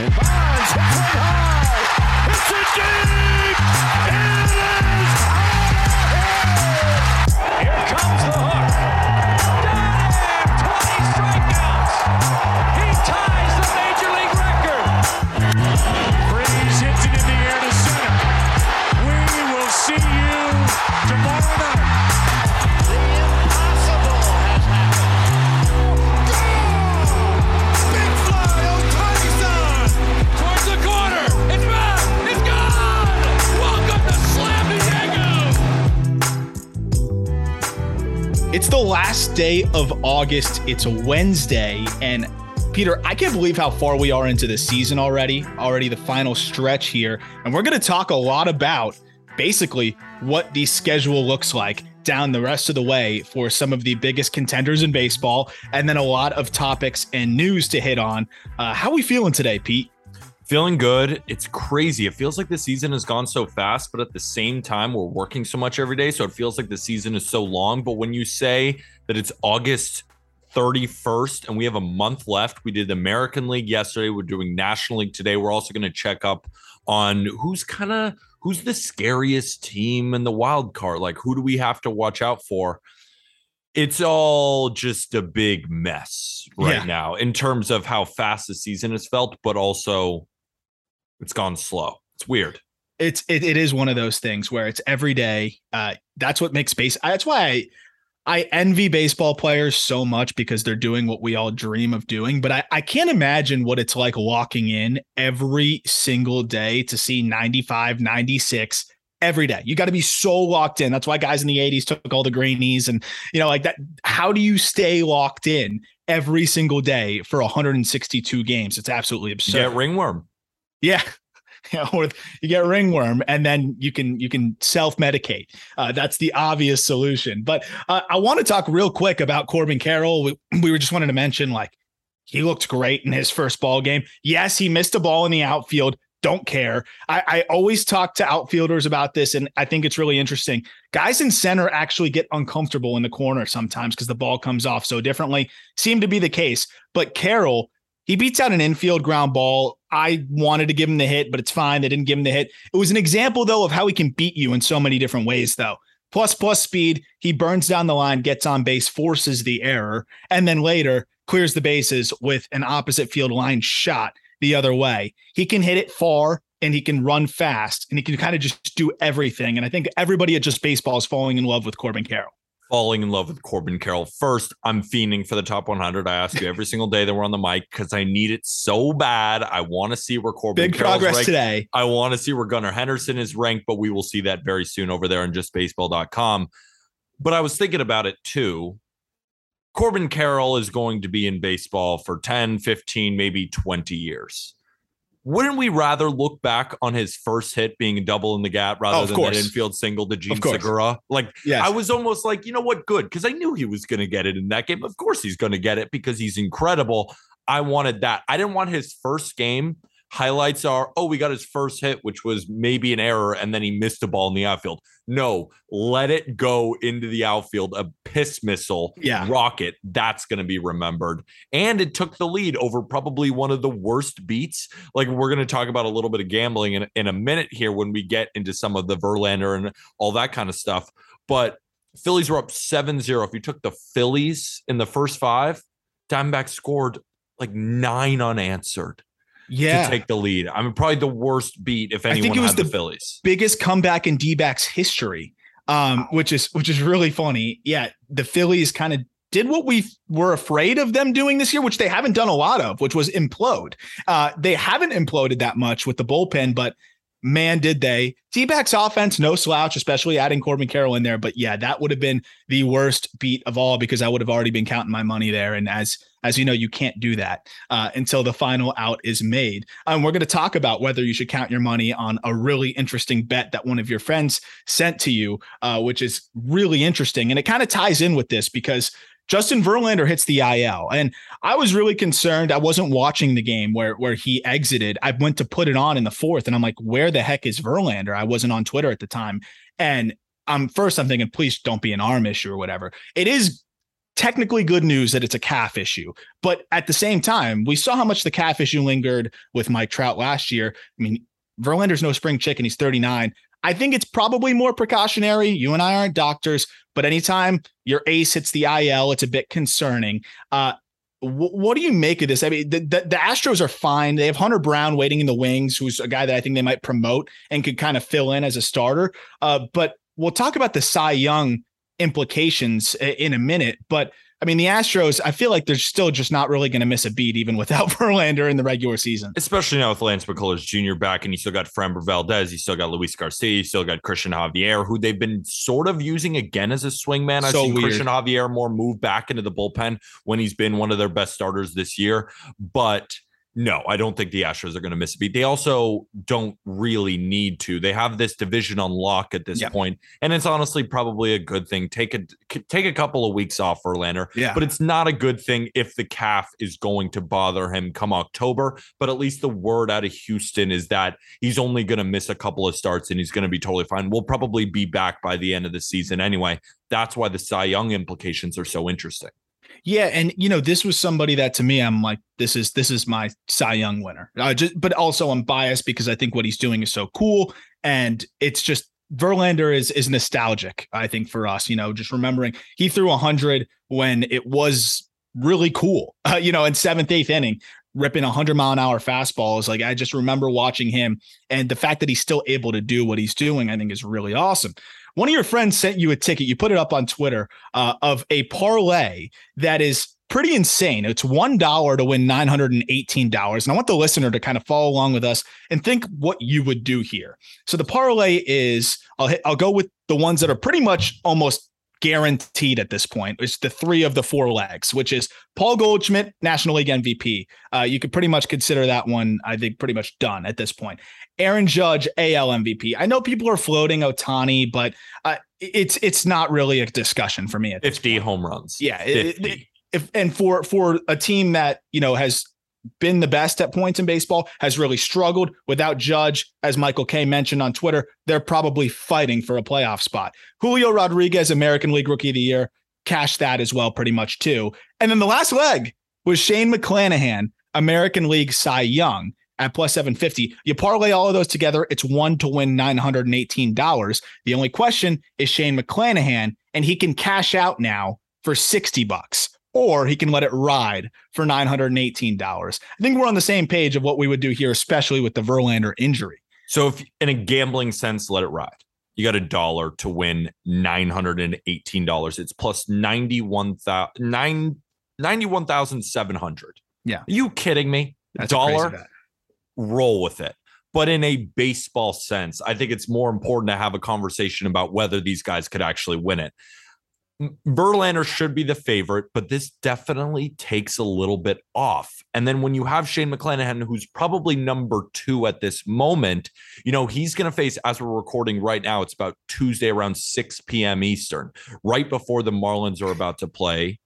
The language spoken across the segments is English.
And Bonds hit it high. It's a deep. It is out of here. Here comes the hook. Damn, 20 strikeouts. He ties the major league record. Breeze hits it in the air to center. We will see you tomorrow night. The impossible has happened. It's the last day of August. It's a Wednesday. And Peter, I can't believe how far we are into the season already. Already the final stretch here. And we're going to talk a lot about basically what the schedule looks like down the rest of the way for some of the biggest contenders in baseball. And then a lot of topics and news to hit on. How are we feeling today, Pete? Feeling good. It's crazy. It feels like the season has gone so fast, but at the same time, we're working so much every day. So it feels like the season is so long. But when you say that it's August 31st and we have a month left, we did American League yesterday. We're doing National League today. We're also going to check up on who's the scariest team in the wild card. Like, who do we have to watch out for? It's all just a big mess right now in terms of how fast the season has felt, but also it's gone slow. It's weird. It is one of those things where it's every day. That's what makes baseball. That's why I envy baseball players so much, because they're doing what we all dream of doing. But I can't imagine what it's like walking in every single day to see 95, 96 every day. You got to be so locked in. That's why guys in the 80s took all the greenies and, you know, like that. How do you stay locked in every single day for 162 games? It's absolutely absurd. You get ringworm. Yeah. Or you get ringworm, and then you can self-medicate. That's the obvious solution. But I want to talk real quick about Corbin Carroll. We were just wanted to mention, like, he looked great in his first ball game. Yes, he missed a ball in the outfield. Don't care. I always talk to outfielders about this, and I think it's really interesting. Guys in center actually get uncomfortable in the corner sometimes because the ball comes off so differently. Seemed to be the case. But Carroll, he beats out an infield ground ball. I wanted to give him the hit, but it's fine. They didn't give him the hit. It was an example, though, of how he can beat you in so many different ways, though. Plus speed. He burns down the line, gets on base, forces the error, and then later clears the bases with an opposite field line shot the other way. He can hit it far, and he can run fast, and he can kind of just do everything. And I think everybody at Just Baseball is falling in love with Corbin Carroll. Falling in love with Corbin Carroll. First, I'm fiending for the top 100. I ask you every single day that we're on the mic because I need it so bad. I want to see where Corbin Carroll's ranked today. I want to see where Gunnar Henderson is ranked, but we will see that very soon over there on justbaseball.com. But I was thinking about it too. Corbin Carroll is going to be in baseball for 10, 15, maybe 20 years. Wouldn't we rather look back on his first hit being a double in the gap rather than an infield single to Jean Segura? Like, yes. I was almost like, you know what? Good. Because I knew he was going to get it in that game. Of course he's going to get it because he's incredible. I wanted that. I didn't want his first game. Highlights are, oh, we got his first hit, which was maybe an error, and then he missed a ball in the outfield. No, let it go into the outfield, a piss missile, rocket. That's going to be remembered. And it took the lead over probably one of the worst beats. Like, we're going to talk about a little bit of gambling in a minute here when we get into some of the Verlander and all that kind of stuff. But Phillies were up 7-0. If you took the Phillies in the first five, Diamondbacks scored like 9 unanswered. Yeah, to take the lead. I mean, probably the worst beat if anyone. I think it was the Phillies' biggest comeback in D-backs history, which is really funny. Yeah, the Phillies kind of did what we were afraid of them doing this year, which they haven't done a lot of, which was implode. They haven't imploded that much with the bullpen, but man, did they. D-backs offense, no slouch, especially adding Corbin Carroll in there. But yeah, that would have been the worst beat of all because I would have already been counting my money there. And as you know, you can't do that until the final out is made. And we're going to talk about whether you should count your money on a really interesting bet that one of your friends sent to you, which is really interesting. And it kind of ties in with this because Justin Verlander hits the IL. And I was really concerned. I wasn't watching the game where he exited. I went to put it on in the fourth, and I'm like, where the heck is Verlander? I wasn't on Twitter at the time. And I'm thinking, please don't be an arm issue or whatever. It is technically good news that it's a calf issue. But at the same time, we saw how much the calf issue lingered with Mike Trout last year. I mean, Verlander's no spring chicken. He's 39. I think it's probably more precautionary. You and I aren't doctors, but anytime your ace hits the IL, it's a bit concerning. What do you make of this? I mean, the Astros are fine. They have Hunter Brown waiting in the wings, who's a guy that I think they might promote and could kind of fill in as a starter. But we'll talk about the Cy Young implications in a minute. But I mean, the Astros, I feel like they're still just not really going to miss a beat, even without Verlander in the regular season. Especially now with Lance McCullers Jr. back, and you still got Framber Valdez, you still got Luis Garcia, you still got Cristian Javier, who they've been sort of using again as a swingman. I've seen Cristian Javier more move back into the bullpen when he's been one of their best starters this year. But no, I don't think the Astros are going to miss a beat. They also don't really need to. They have this division on lock at this point, and it's honestly probably a good thing. Take a couple of weeks off, Verlander, but it's not a good thing if the calf is going to bother him come October. But at least the word out of Houston is that he's only going to miss a couple of starts and he's going to be totally fine. We'll probably be back by the end of the season anyway. That's why the Cy Young implications are so interesting. Yeah. And, you know, this was somebody that to me, I'm like, this is my Cy Young winner. But also I'm biased because I think what he's doing is so cool. And it's just Verlander is nostalgic, I think, for us, you know, just remembering he threw 100 when it was really cool, you know, in 7th, 8th inning, ripping 100-mile-an-hour fastballs. Like, I just remember watching him, and the fact that he's still able to do what he's doing, I think, is really awesome. One of your friends sent you a ticket. You put it up on Twitter of a parlay that is pretty insane. It's $1 to win $918. And I want the listener to kind of follow along with us and think what you would do here. So the parlay is I'll go with the ones that are pretty much almost guaranteed at this point. It's the three of the four legs, which is Paul Goldschmidt, National League MVP. You could pretty much consider that one, I think, pretty much done at this point. Aaron Judge, AL MVP. I know people are floating Ohtani, but it's not really a discussion for me. 50 home runs. Yeah. For a team that, you know, has been the best at points in baseball, has really struggled without Judge, as Michael K mentioned on Twitter, they're probably fighting for a playoff spot. Julio Rodriguez, American League Rookie of the Year, cash that as well, pretty much too. And then the last leg was Shane McClanahan, American League Cy Young at +750. You parlay all of those together, it's one to win $918. The only question is Shane McClanahan, and he can cash out now for $60. Or he can let it ride for $918. I think we're on the same page of what we would do here, especially with the Verlander injury. So if in a gambling sense, let it ride. You got $1 to win $918. It's plus 91,700. Yeah. Are you kidding me? That's $1. Roll with it. But in a baseball sense, I think it's more important to have a conversation about whether these guys could actually win it. Verlander should be the favorite, but this definitely takes a little bit off. And then when you have Shane McClanahan, who's probably number 2 at this moment, you know, he's going to face, as we're recording right now, it's about Tuesday around 6 p.m. Eastern, right before the Marlins are about to play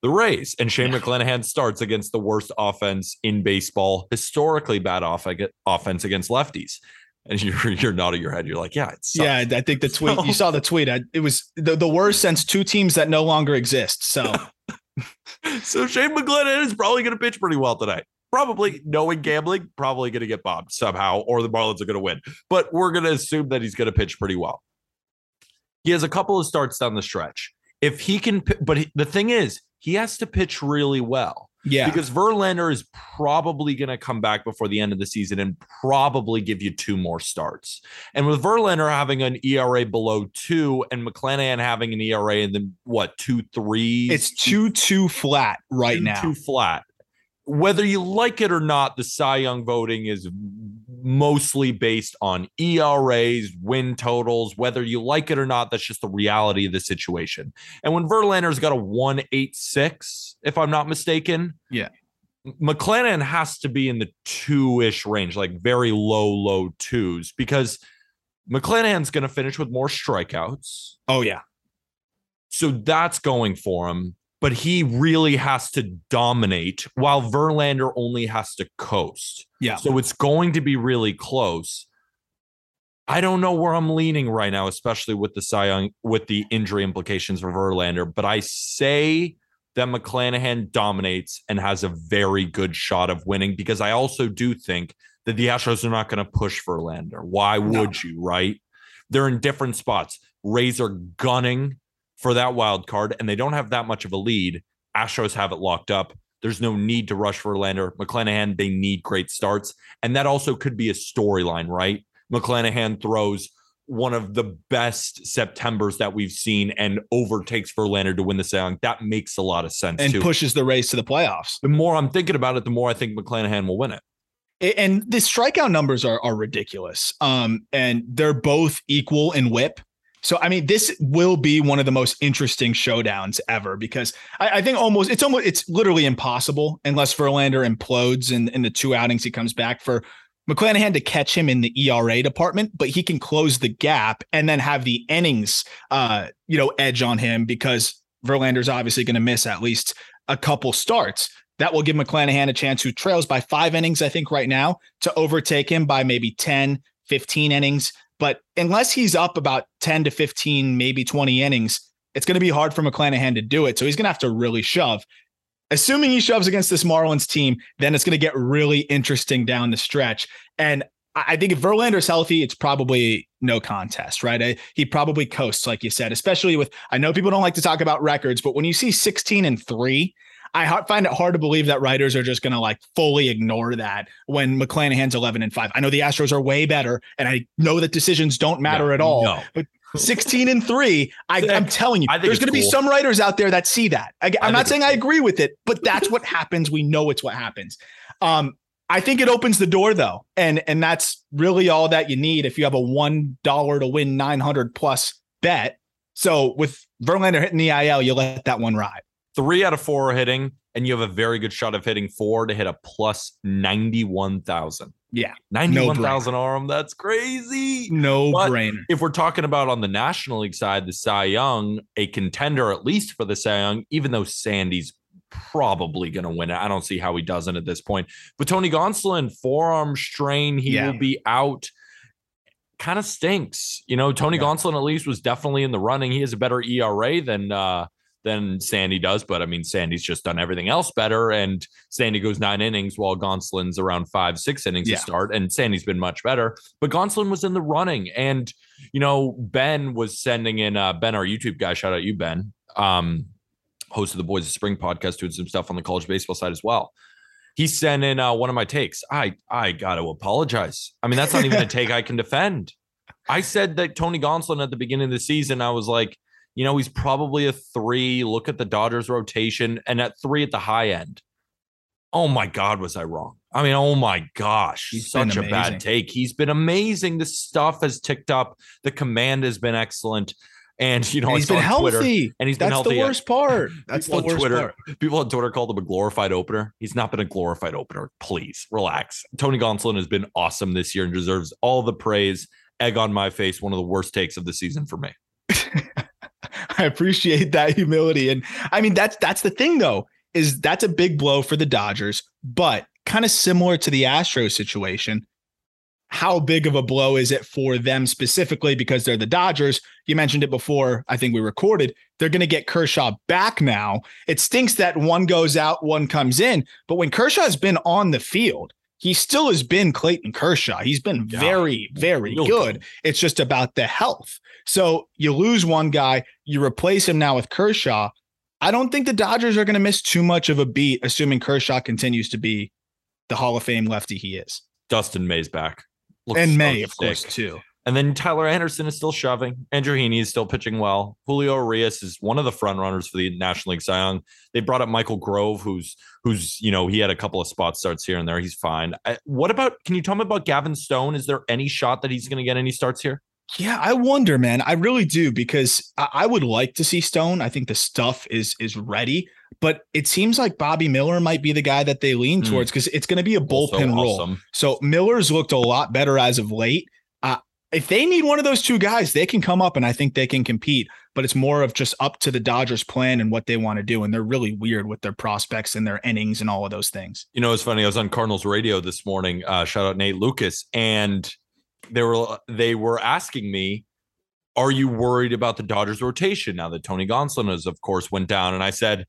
the Rays. And Shane McClanahan starts against the worst offense in baseball, historically bad offense against lefties. And you're nodding your head. You're like, yeah, it's I think the tweet, you saw the tweet. It was the worst since two teams that no longer exist. So, so Shane McClanahan is probably going to pitch pretty well tonight. Probably, knowing gambling, probably going to get bombed somehow, or the Marlins are going to win. But we're going to assume that he's going to pitch pretty well. He has a couple of starts down the stretch. If he can, the thing is, he has to pitch really well. Yeah, because Verlander is probably going to come back before the end of the season and probably give you 2 more starts. And with Verlander having an ERA below 2 and McClanahan having an ERA in the 2.3, it's 2.2 flat right now. 2.2 flat. Whether you like it or not, the Cy Young voting is mostly based on ERAs, win totals. Whether you like it or not, that's just the reality of the situation. And when Verlander's got a 1.86, if I'm not mistaken, McClanahan has to be in the 2-ish range, like very low 2s, because McClanahan's going to finish with more strikeouts. Oh, yeah. So that's going for him. But he really has to dominate, while Verlander only has to coast. Yeah. So it's going to be really close. I don't know where I'm leaning right now, especially with the Cy Young, with the injury implications for Verlander. But I say then McClanahan dominates and has a very good shot of winning, because I also do think that the Astros are not going to push Verlander. Why would you, right? They're in different spots. Rays are gunning for that wild card, and they don't have that much of a lead. Astros have it locked up. There's no need to rush Verlander. McClanahan, they need great starts. And that also could be a storyline, right? McClanahan throws one of the best Septembers that we've seen and overtakes Verlander to win the Cy Young. That makes a lot of sense. And pushes the Rays to the playoffs. The more I'm thinking about it, the more I think McClanahan will win it. And the strikeout numbers are ridiculous. And they're both equal in whip. So, I mean, this will be one of the most interesting showdowns ever, because I think it's literally impossible, unless Verlander implodes in the two outings he comes back, for McClanahan to catch him in the ERA department, but he can close the gap and then have the innings, edge on him, because Verlander's obviously going to miss at least a couple starts. That will give McClanahan a chance, who trails by 5 innings, I think, right now, to overtake him by maybe 10, 15 innings. But unless he's up about 10 to 15, maybe 20 innings, it's going to be hard for McClanahan to do it. So he's going to have to really shove. Assuming he shoves against this Marlins team, then it's going to get really interesting down the stretch. And I think if Verlander's healthy, it's probably no contest, right? He probably coasts, like you said, especially with, I know people don't like to talk about records, but when you see 16-3, I find it hard to believe that writers are just going to fully ignore that when McClanahan's 11-5. I know the Astros are way better, and I know that decisions don't matter at all. No. But 16-3, I'm telling you, there's going to be some writers out there that see that. I'm not saying I agree with it, but that's what happens. We know it's what happens. I think it opens the door, though, and that's really all that you need if you have a $1 to win 900 plus bet. So with Verlander hitting the IL, you let that one ride. 3 out of 4 are hitting, and you have a very good shot of hitting 4 to hit a plus 91,000. Yeah. 91,000 arm. That's crazy. No brainer. If we're talking about on the National League side, the Cy Young, a contender, at least for the Cy Young, even though Sandy's probably going to win it. I don't see how he doesn't at this point. But Tony Gonsolin, forearm strain, he will be out. Kind of stinks. Tony Gonsolin at least was definitely in the running. He has a better ERA than Sandy does, but I mean, Sandy's just done everything else better, and Sandy goes 9 innings while Gonsolin's around 5-6 innings to start, and Sandy's been much better, but Gonsolin was in the running. And Ben was sending in Ben, our YouTube guy, shout out you, Ben, host of the Boys of Spring podcast, doing some stuff on the college baseball side as well. He sent in one of my takes. I gotta apologize. I mean, that's not even a take I can defend. I said that Tony Gonsolin at the beginning of the season, I was like, he's probably a 3. Look at the Dodgers rotation, and at 3 at the high end. Oh my God, was I wrong? I mean, oh my gosh, such a bad take. He's been amazing. The stuff has ticked up. The command has been excellent. And he's been healthy, and he's been healthy. That's the worst part. That's the worst part. People on Twitter called him a glorified opener. He's not been a glorified opener. Please relax. Tony Gonsolin has been awesome this year and deserves all the praise. Egg on my face. One of the worst takes of the season for me. I appreciate that humility. And I mean, that's the thing, though, is that's a big blow for the Dodgers, but kind of similar to the Astros situation. How big of a blow is it for them specifically because they're the Dodgers? You mentioned it before. I think we recorded. They're going to get Kershaw back now. It stinks that one goes out, one comes in. But when Kershaw has been on the field, he still has been Clayton Kershaw. He's been very, very good. It's just about the health. So you lose one guy, you replace him now with Kershaw. I don't think the Dodgers are going to miss too much of a beat, assuming Kershaw continues to be the Hall of Fame lefty he is. Dustin May's back. And May, of course, too. And then Tyler Anderson is still shoving. Andrew Heaney is still pitching well. Julio Urías is one of the front runners for the National League Cy Young. They brought up Michael Grove, who's he had a couple of spot starts here and there. He's fine. Can you tell me about Gavin Stone? Is there any shot that he's going to get any starts here? Yeah, I wonder, man. I really do, because I would like to see Stone. I think the stuff is ready, but it seems like Bobby Miller might be the guy that they lean towards, because it's going to be a bullpen role. So Miller's looked a lot better as of late. If they need one of those two guys, they can come up, and I think they can compete, but it's more of just up to the Dodgers' plan and what they want to do. And they're really weird with their prospects and their innings and all of those things. It's funny. I was on Cardinals radio this morning. Shout out Nate Lucas. And they were asking me, are you worried about the Dodgers rotation now that Tony Gonsolin, of course, went down? And I said,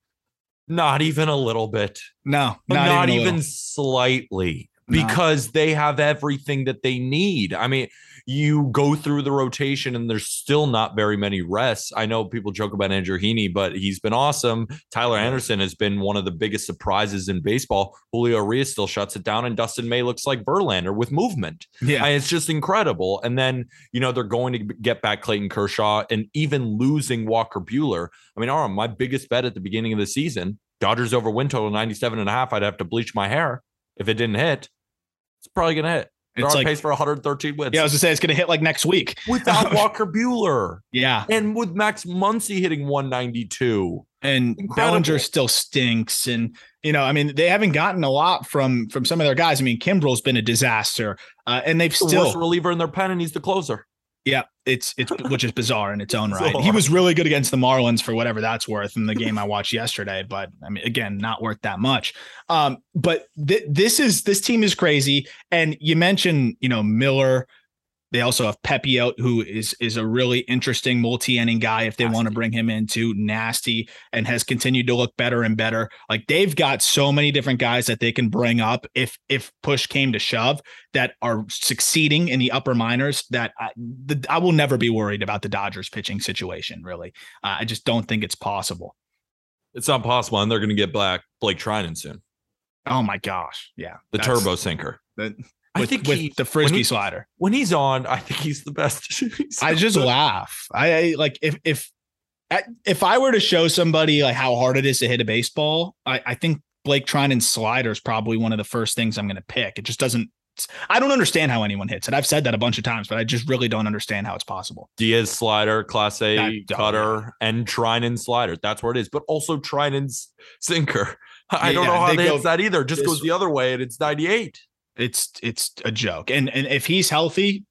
Not even a little bit. No, not even slightly, because they have everything that they need. I mean, you go through the rotation and there's still not very many rests. I know people joke about Andrew Heaney, but he's been awesome. Tyler Anderson has been one of the biggest surprises in baseball. Julio Urías still shuts it down, and Dustin May looks like Verlander with movement. Yeah, and it's just incredible. And then, you know, they're going to get back Clayton Kershaw and even losing Walker Buehler. I mean, Aram, my biggest bet at the beginning of the season, Dodgers over win total 97.5. I'd have to bleach my hair. If it didn't hit, it's probably going to hit. They're on pace for 113 wins. Yeah, I was going to say, it's going to hit like next week. Without Walker Buehler. Yeah. And with Max Muncy hitting 192. And Bellinger still stinks. And, you know, I mean, they haven't gotten a lot from some of their guys. I mean, Kimbrel's been a disaster. And they've still... worst reliever in their pen, and he's the closer. Yeah, it's which is bizarre in its own right. He was really good against the Marlins for whatever that's worth in the game I watched yesterday. But I mean, again, not worth that much. But this team is crazy. And you mentioned, you know, Miller. They also have Pepe out, who is a really interesting multi-inning guy if they want to bring him in too. Nasty, and has continued to look better and better. Like, they've got so many different guys that they can bring up if push came to shove, that are succeeding in the upper minors, that I will never be worried about the Dodgers pitching situation, really. I just don't think it's possible. It's not possible, and they're going to get back Blake Trinan soon. Oh, my gosh. Yeah. The turbo sinker. I think the frisbee slider. When he's on, I think he's the best. I just laugh. I like if I were to show somebody like how hard it is to hit a baseball, I think Blake Trinan's slider is probably one of the first things I'm going to pick. It just doesn't. I don't understand how anyone hits it. I've said that a bunch of times, but I just really don't understand how it's possible. Diaz slider, Class A cutter, and Trinan slider. That's where it is. But also Trinan's sinker. I don't know how they hit that either. It just goes the other way, and it's 98. It's a joke. And if he's healthy,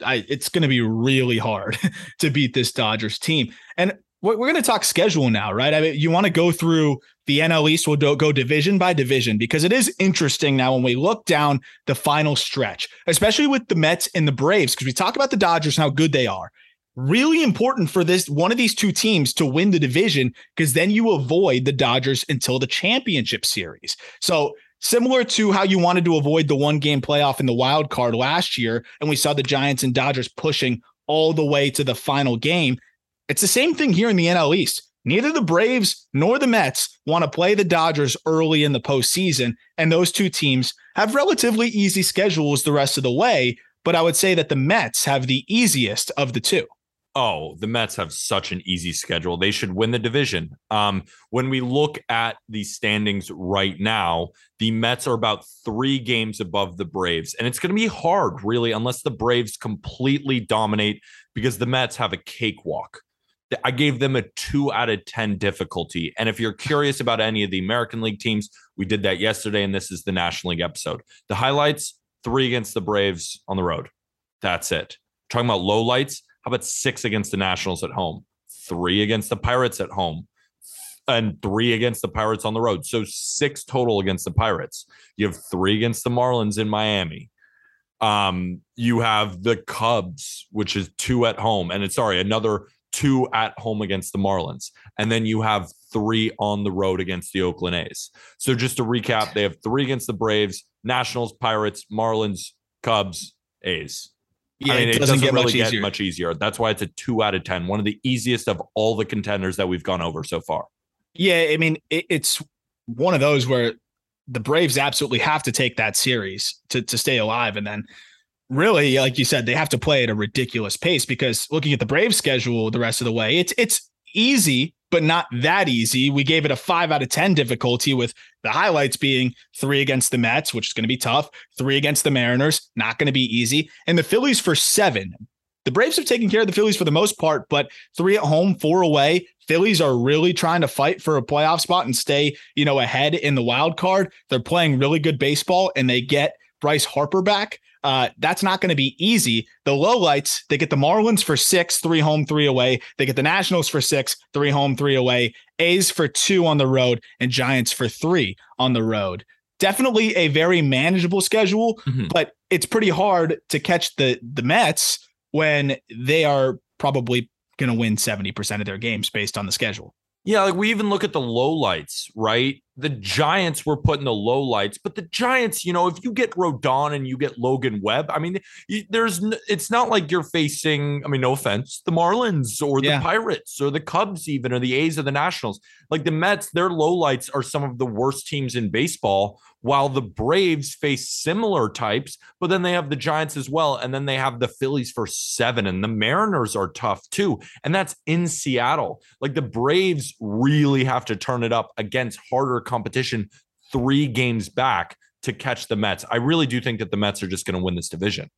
it's going to be really hard to beat this Dodgers team. And we're going to talk schedule now, right? I mean, you want to go through the NL East. We'll go division by division, because it is interesting now when we look down the final stretch, especially with the Mets and the Braves, because we talk about the Dodgers and how good they are. Really important for this one of these two teams to win the division, because then you avoid the Dodgers until the championship series. So similar to how you wanted to avoid the one-game playoff in the wild card last year, and we saw the Giants and Dodgers pushing all the way to the final game, it's the same thing here in the NL East. Neither the Braves nor the Mets want to play the Dodgers early in the postseason, and those two teams have relatively easy schedules the rest of the way, but I would say that the Mets have the easiest of the two. Oh, the Mets have such an easy schedule. They should win the division. When we look at the standings right now, the Mets are about 3 games above the Braves. And it's going to be hard, really, unless the Braves completely dominate, because the Mets have a cakewalk. I gave them a 2 out of 10 difficulty. And if you're curious about any of the American League teams, we did that yesterday, and this is the National League episode. The highlights, 3 against the Braves on the road. That's it. Talking about lowlights. How about 6 against the Nationals at home, 3 against the Pirates at home, and 3 against the Pirates on the road? So 6 total against the Pirates. You have 3 against the Marlins in Miami. You have the Cubs, which is 2 at home, and another 2 at home against the Marlins. And then you have 3 on the road against the Oakland A's. So just to recap, they have 3 against the Braves, Nationals, Pirates, Marlins, Cubs, A's. Yeah, I mean, it doesn't get much easier. That's why it's a 2 out of 10, one of the easiest of all the contenders that we've gone over so far. Yeah, I mean, it's one of those where the Braves absolutely have to take that series to stay alive. And then really, like you said, they have to play at a ridiculous pace, because looking at the Braves schedule the rest of the way, it's easy, but not that easy. We gave it a 5 out of 10 difficulty, with the highlights being 3 against the Mets, which is going to be tough, 3 against the Mariners, not going to be easy, and the Phillies for 7. The Braves have taken care of the Phillies for the most part, but 3 at home, 4 away. Phillies are really trying to fight for a playoff spot and stay, you know, ahead in the wild card. They're playing really good baseball, and they get Bryce Harper back. That's not going to be easy. The lowlights, they get the Marlins for 6, 3 home, 3 away. They get the Nationals for 6, 3 home, 3 away. A's for 2 on the road, and Giants for 3 on the road. Definitely a very manageable schedule, but it's pretty hard to catch the Mets when they are probably going to win 70% of their games based on the schedule. Yeah, like we even look at the lowlights, right? The Giants were put in the lowlights, but the Giants, you know, if you get Rodon and you get Logan Webb, I mean, it's not like you're facing, I mean, no offense, the Marlins or the Pirates or the Cubs even, or the A's or the Nationals. Like the Mets, their lowlights are some of the worst teams in baseball, while the Braves face similar types, but then they have the Giants as well. And then they have the Phillies for 7, and the Mariners are tough too. And that's in Seattle. Like the Braves really have to turn it up against harder competition 3 games back to catch the Mets. I really do think that the Mets are just going to win this division.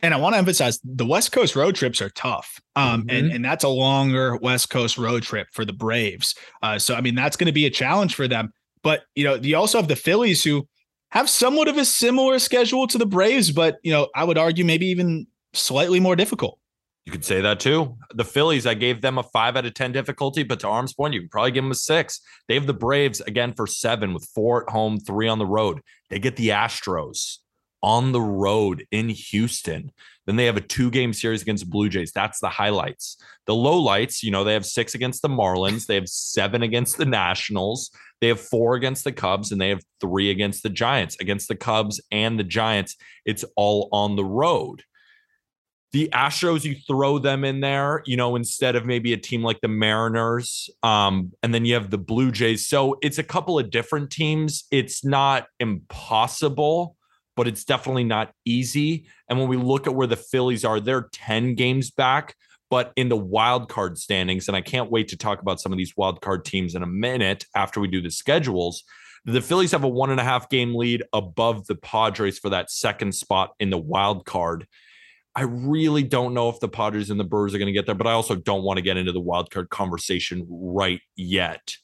And I want to emphasize the West Coast road trips are tough. And that's a longer West Coast road trip for the Braves. So, I mean, that's going to be a challenge for them. But, you know, you also have the Phillies who have somewhat of a similar schedule to the Braves, but, you know, I would argue maybe even slightly more difficult. You could say that too. The Phillies, I gave them a 5 out of 10 difficulty, but to Arm's point, you can probably give them a 6. They have the Braves again for 7 with 4 at home, 3 on the road. They get the Astros on the road in Houston. Then they have a 2-game series against the Blue Jays. That's the highlights. The lowlights, you know, they have 6 against the Marlins. They have 7 against the Nationals. They have 4 against the Cubs, and they have 3 against the Giants. Against the Cubs and the Giants, it's all on the road. The Astros, you throw them in there, you know, instead of maybe a team like the Mariners. And then you have the Blue Jays. So it's a couple of different teams. It's not impossible, but it's definitely not easy. And when we look at where the Phillies are, they're 10 games back, but in the wild card standings. And I can't wait to talk about some of these wild card teams in a minute after we do the schedules. The Phillies have a 1.5 game lead above the Padres for that second spot in the wild card. I really don't know if the Padres and the Brewers are going to get there, but I also don't want to get into the wild card conversation right yet.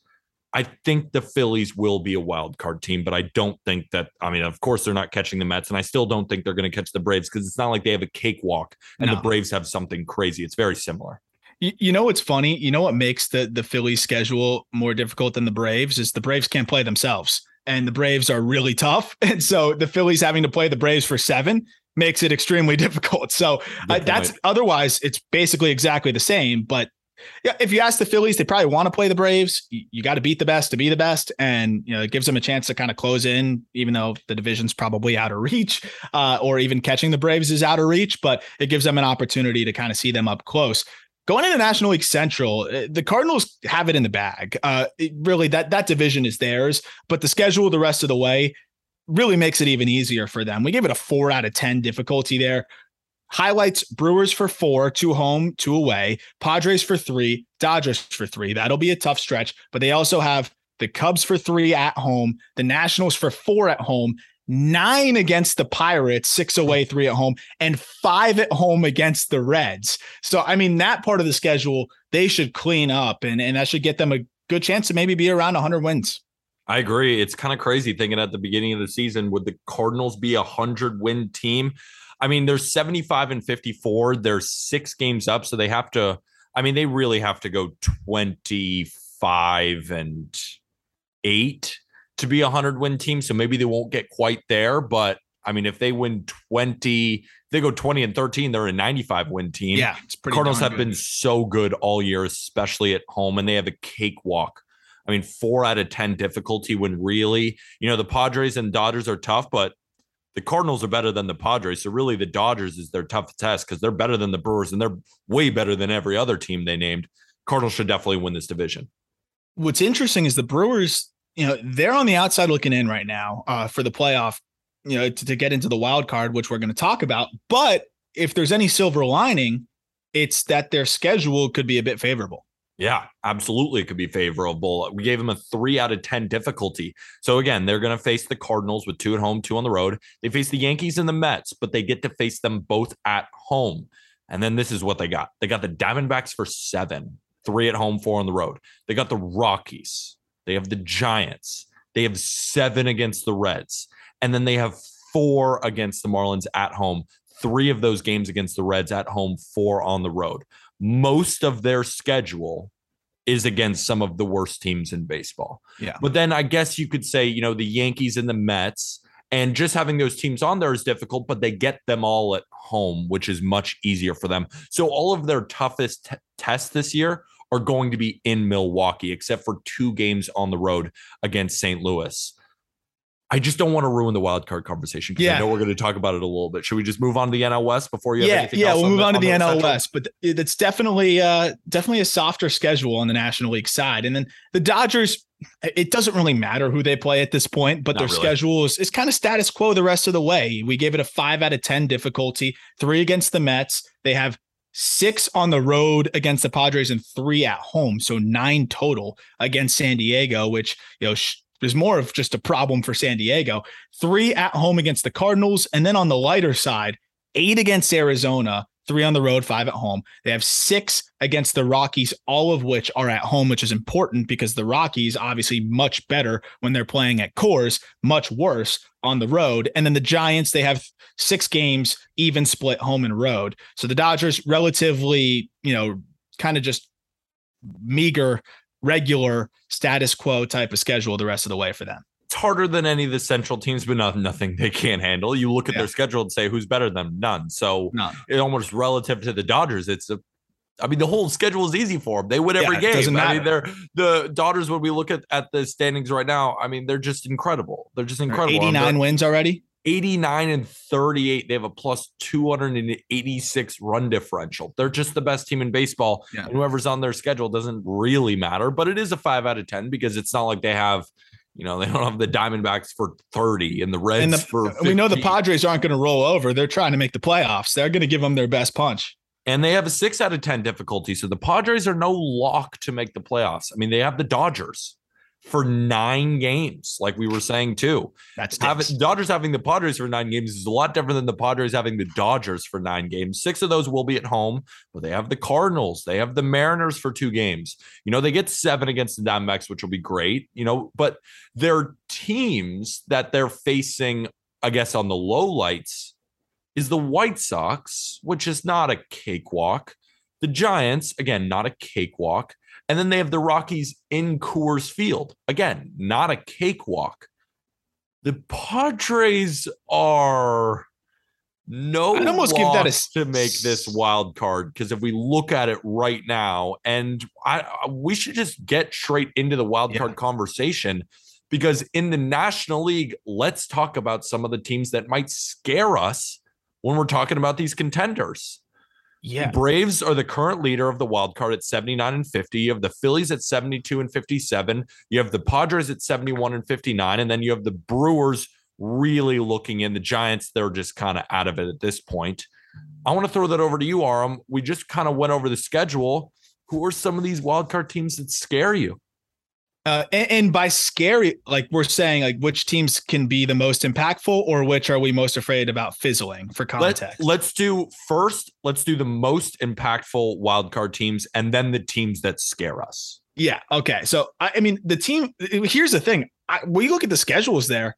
I think the Phillies will be a wild card team, but I don't think that, I mean, of course they're not catching the Mets, and I still don't think they're going to catch the Braves because it's not like they have a cakewalk and the Braves have something crazy. It's very similar. You know what's funny? You know what makes the Phillies schedule more difficult than the Braves is the Braves can't play themselves, and the Braves are really tough. And so the Phillies having to play the Braves for 7 makes it extremely difficult. So that's otherwise it's basically exactly the same. But yeah, if you ask the Phillies, they probably want to play the Braves. You got to beat the best to be the best. And, you know, it gives them a chance to kind of close in, even though the division's probably out of reach or even catching the Braves is out of reach. But it gives them an opportunity to kind of see them up close. Going into National League Central, the Cardinals have it in the bag. Really, that division is theirs. But the schedule the rest of the way really makes it even easier for them. We gave it a 4 out of 10 difficulty there. Highlights: Brewers for 4, 2 home, 2 away. Padres for 3, Dodgers for 3. That'll be a tough stretch, but they also have the Cubs for 3 at home, the Nationals for 4 at home, 9 against the Pirates, 6 away, 3 at home, and 5 at home against the Reds. So, I mean, that part of the schedule, they should clean up, and that should get them a good chance to maybe be around 100 wins. I agree. It's kind of crazy thinking at the beginning of the season, would the Cardinals be a 100-win team? I mean, they're 75-54. They're 6 games up, so they have to, I mean, they really have to go 25-8 to be a 100-win team. So maybe they won't get quite there. But I mean, if they win 20, they go 20-13, they're a 95-win team. Yeah, it's pretty Cardinals have been so good all year, especially at home, and they have a cakewalk. I mean, 4 out of 10 difficulty when really, you know, the Padres and Dodgers are tough, but the Cardinals are better than the Padres. So really the Dodgers is their tough test because they're better than the Brewers and they're way better than every other team they named. Cardinals should definitely win this division. What's interesting is the Brewers, you know, they're on the outside looking in right now for the playoff, you know, to get into the wild card, which we're going to talk about. But if there's any silver lining, it's that their schedule could be a bit favorable. Yeah, absolutely. It could be favorable. We gave them a 3 out of 10 difficulty. So again, they're going to face the Cardinals with 2 at home, 2 on the road. They face the Yankees and the Mets, but they get to face them both at home. And then this is what they got. They got the Diamondbacks for 7, 3 at home, 4 on the road. They got the Rockies. They have the Giants. They have 7 against the Reds. And then they have 4 against the Marlins at home. 3 of those games against the Reds at home, 4 on the road. Most of their schedule is against some of the worst teams in baseball. Yeah. But then I guess you could say, you know, the Yankees and the Mets, and just having those teams on there is difficult, but they get them all at home, which is much easier for them. So all of their toughest tests this year are going to be in Milwaukee, except for 2 games on the road against St. Louis. I just don't want to ruin the wild card conversation because I know we're going to talk about it a little bit. Should we just move on to the NL West before you have anything else? Yeah, we'll move on to the NL West, but that's definitely a softer schedule on the National League side. And then the Dodgers, it doesn't really matter who they play at this point, but their schedule is kind of status quo the rest of the way. We gave it a 5 out of 10 difficulty, 3 against the Mets. They have 6 on the road against the Padres and 3 at home. So 9 total against San Diego, which, you know, there's more of just a problem for San Diego. 3 at home against the Cardinals. And then on the lighter side, 8 against Arizona, 3 on the road, 5 at home. They have 6 against the Rockies, all of which are at home, which is important because the Rockies obviously much better when they're playing at Coors, much worse on the road. And then the Giants, they have 6 games, even split home and road. So the Dodgers relatively, you know, kind of just meager, regular status quo type of schedule the rest of the way for them. It's harder than any of the central teams, but nothing they can't handle. You look at their schedule and say, who's better than them? None. So it almost relative to the Dodgers, the whole schedule is easy for them. They win every game. The Dodgers, when we look at the standings right now, they're just incredible. They're just incredible. 89 wins already. 89 and 38. They have a plus 286 run differential. They're just the best team in baseball. Yeah. And whoever's on their schedule doesn't really matter, but it is a 5 out of 10 because it's not like they have, you know, they don't have the Diamondbacks for 30 and the Reds for 50. We know the Padres aren't going to roll over. They're trying to make the playoffs. They're going to give them their best punch. And they have a 6 out of 10 difficulty. So the Padres are no lock to make the playoffs. They have the Dodgers for 9 games, like we were saying too. That's Dodgers having the Padres for 9 games is a lot different than the Padres having the Dodgers for 9 games. 6 of those will be at home, but they have the Cardinals, they have the Mariners for 2 games. You know, they get 7 against the Diamondbacks, which will be great, you know, but their teams that they're facing, I guess, on the low lights is the White Sox, which is not a cakewalk. The Giants, again, not a cakewalk. And then they have the Rockies in Coors Field. Again, not a cakewalk. The Padres are no loss to make this wild card, because if we look at it right now, and we should just get straight into the wild card conversation, because in the National League, let's talk about some of the teams that might scare us when we're talking about these contenders. Yeah. The Braves are the current leader of the wild card at 79 and 50. You have the Phillies at 72 and 57. You have the Padres at 71 and 59. And then you have the Brewers really looking in. The Giants, they're just kind of out of it at this point. I want to throw that over to you, Aram. We just kind of went over the schedule. Who are some of these wild card teams that scare you? And by scary, like we're saying, like which teams can be the most impactful or which are we most afraid about fizzling for context? Let's do the most impactful wildcard teams and then the teams that scare us. Yeah. Okay. So, here's the thing. We look at the schedules there.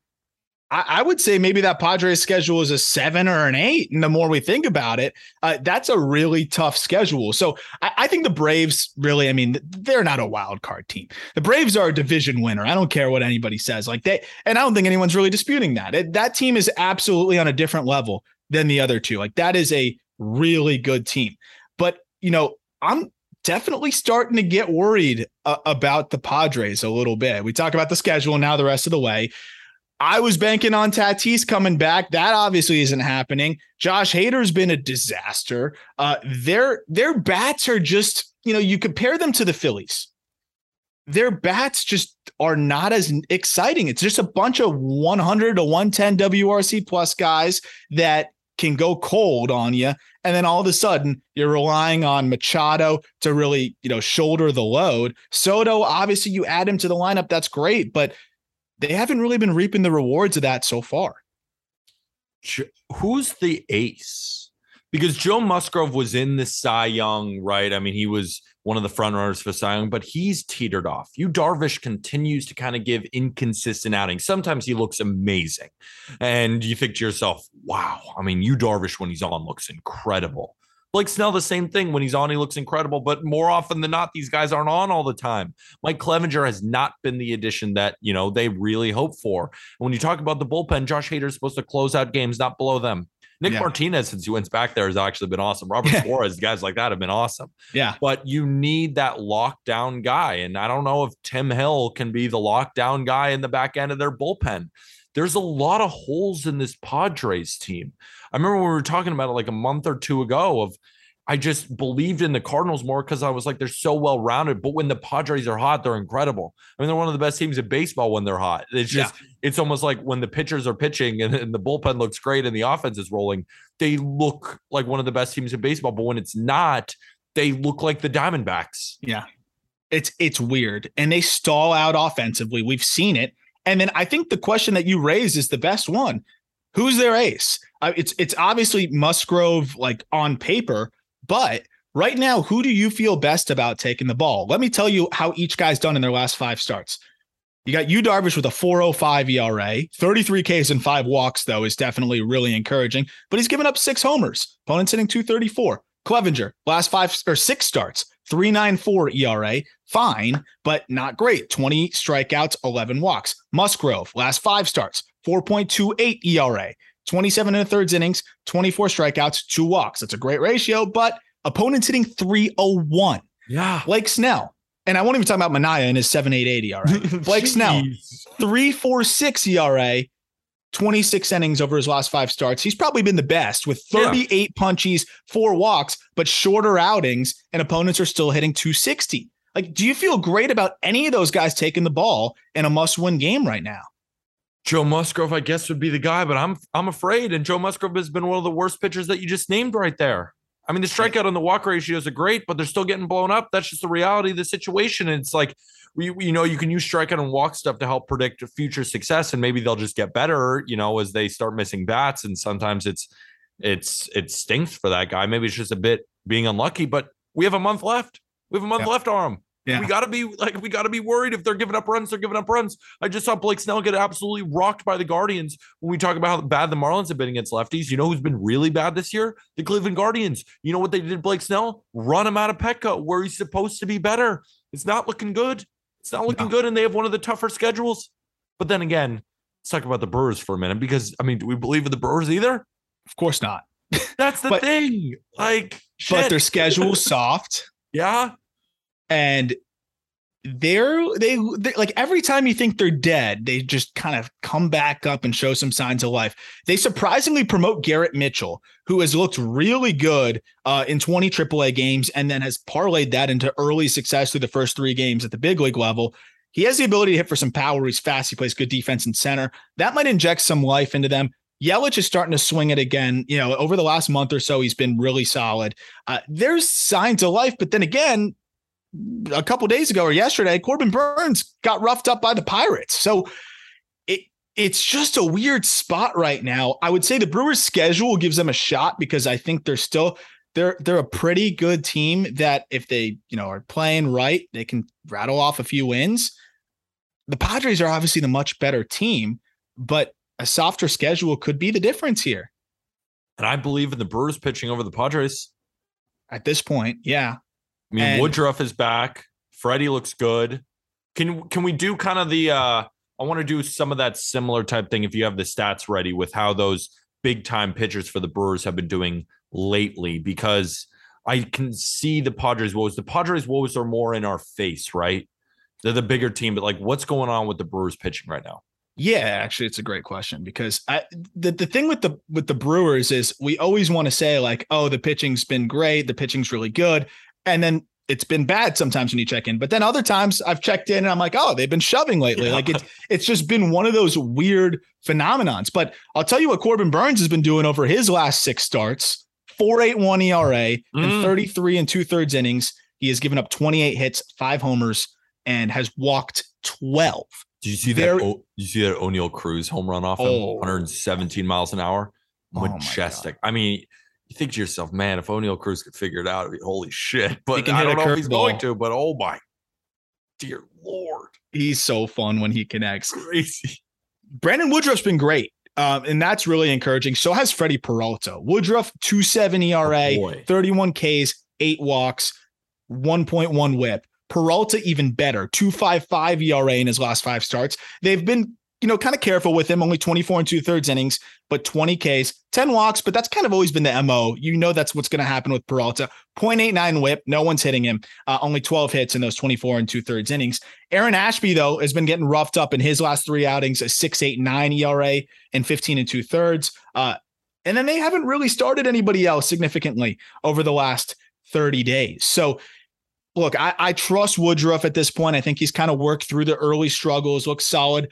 I would say maybe that Padres schedule is a 7 or an 8. And the more we think about it, that's a really tough schedule. So I think the Braves really, they're not a wild card team. The Braves are a division winner. I don't care what anybody says and I don't think anyone's really disputing that. That team is absolutely on a different level than the other two. Like that is a really good team, but you know, I'm definitely starting to get worried about the Padres a little bit. We talk about the schedule now the rest of the way. I was banking on Tatis coming back. That obviously isn't happening. Josh Hader's been a disaster. Their bats are just, you know, you compare them to the Phillies. Their bats just are not as exciting. It's just a bunch of 100 to 110 WRC plus guys that can go cold on you. And then all of a sudden you're relying on Machado to really, you know, shoulder the load. Soto, obviously you add him to the lineup. That's great. But they haven't really been reaping the rewards of that so far. Who's the ace? Because Joe Musgrove was in the Cy Young, right? He was one of the front runners for Cy Young, but he's teetered off. Yu Darvish continues to kind of give inconsistent outings. Sometimes he looks amazing. And you think to yourself, wow, Yu Darvish when he's on looks incredible. Blake Snell, the same thing. When he's on, he looks incredible. But more often than not, these guys aren't on all the time. Mike Clevenger has not been the addition that, you know, they really hope for. And when you talk about the bullpen, Josh Hader is supposed to close out games, not blow them. Nick Martinez, since he went back there, has actually been awesome. Robert Flores, guys like that have been awesome. Yeah. But you need that lockdown guy. And I don't know if Tim Hill can be the lockdown guy in the back end of their bullpen. There's a lot of holes in this Padres team. I remember when we were talking about it like a month or two ago of, I just believed in the Cardinals more because I was like, they're so well-rounded. But when the Padres are hot, they're incredible. I mean, they're one of the best teams in baseball when they're hot. It's just, it's almost like when the pitchers are pitching and the bullpen looks great and the offense is rolling, they look like one of the best teams in baseball. But when it's not, they look like the Diamondbacks. Yeah, it's weird. And they stall out offensively. We've seen it. And then I think the question that you raise is the best one. Who's their ace? It's obviously Musgrove, like on paper. But right now, who do you feel best about taking the ball? Let me tell you how each guy's done in their last five starts. You got Yu Darvish with a 4.05 ERA, 33 Ks and 5 walks, though, is definitely really encouraging. But he's given up 6 homers, opponents hitting .234. Clevinger, last 6 starts, 3.94 ERA, fine, but not great. 20 strikeouts, 11 walks. Musgrove, last 5 starts, 4.28 ERA. 27 1/3 innings, 24 strikeouts, 2 walks. That's a great ratio, but opponents hitting .301. Yeah. Blake Snell. And I won't even talk about Manaea in his 7.88 ERA. Blake Snell, 3.46 ERA, 26 innings over his last 5 starts. He's probably been the best with 38 punchies, 4 walks, but shorter outings, and opponents are still hitting .260. Like, do you feel great about any of those guys taking the ball in a must-win game right now? Joe Musgrove, I guess, would be the guy, but I'm afraid. And Joe Musgrove has been one of the worst pitchers that you just named right there. I mean, the strikeout and the walk ratios are great, but they're still getting blown up. That's just the reality of the situation. And it's like, you know, you can use strikeout and walk stuff to help predict future success, and maybe they'll just get better, you know, as they start missing bats. And sometimes it stinks for that guy. Maybe it's just a bit being unlucky, but we have a month left. We have a month left on him. Yeah. We got to be worried if they're giving up runs, they're giving up runs. I just saw Blake Snell get absolutely rocked by the Guardians. When we talk about how bad the Marlins have been against lefties, you know who's been really bad this year? The Cleveland Guardians. You know what they did to Blake Snell? Run him out of Petco where he's supposed to be better. It's not looking good. It's not looking good, and they have one of the tougher schedules. But then again, let's talk about the Brewers for a minute, because, I mean, do we believe in the Brewers either? Of course not. That's the thing. Like, shit. But their schedule's soft. Yeah. And they're like, every time you think they're dead, they just kind of come back up and show some signs of life. They surprisingly promote Garrett Mitchell, who has looked really good in 20 AAA games and then has parlayed that into early success through the first 3 games at the big league level. He has the ability to hit for some power. He's fast. He plays good defense in center. That might inject some life into them. Yelich is starting to swing it again. You know, over the last month or so, he's been really solid. There's signs of life, but then again, a couple of days ago or yesterday, Corbin Burns got roughed up by the Pirates. So it's just a weird spot right now. I would say the Brewers' schedule gives them a shot, because I think they're a pretty good team that if they, you know, are playing right, they can rattle off a few wins. The Padres are obviously the much better team, but a softer schedule could be the difference here. And I believe in the Brewers pitching over the Padres at this point. Yeah. I mean, Woodruff is back. Freddie looks good. Can we do kind of the I want to do some of that similar type thing if you have the stats ready with how those big time pitchers for the Brewers have been doing lately, because I can see the Padres woes. The Padres woes are more in our face, right? They're the bigger team, but like, what's going on with the Brewers pitching right now? Yeah, actually, it's a great question, because the thing with the Brewers is we always want to say like, oh, the pitching's been great. The pitching's really good. And then it's been bad sometimes when you check in, but then other times I've checked in and I'm like, oh, they've been shoving lately. Yeah. Like it's just been one of those weird phenomenons. But I'll tell you what Corbin Burns has been doing over his last 6 starts: 4.81 ERA and 33 2/3 innings. He has given up 28 hits, 5 homers, and has walked 12. Did you see that? You see that O'Neill Cruz home run off him, 117 miles an hour? Majestic. Oh, I mean, you think to yourself, man, if O'Neill Cruz could figure it out, it'd be holy shit. But I don't know if he's going to, but oh my dear Lord. He's so fun when he connects. Crazy. Brandon Woodruff's been great. And that's really encouraging. So has Freddie Peralta. Woodruff, 2.7 ERA, 31 Ks, 8 walks, 1.1 whip. Peralta even better, 2.55 ERA in his last 5 starts. They've been you know, kind of careful with him. Only 24 2/3 innings, but 20 Ks, 10 walks. But that's kind of always been the MO. You know, that's what's going to happen with Peralta. 0.89 whip. No one's hitting him. Only 12 hits in those 24 2/3 innings. Aaron Ashby, though, has been getting roughed up in his last three outings, a 6.89 ERA and 15 2/3. And then they haven't really started anybody else significantly over the last 30 days. So look, I trust Woodruff at this point. I think he's kind of worked through the early struggles, looks solid.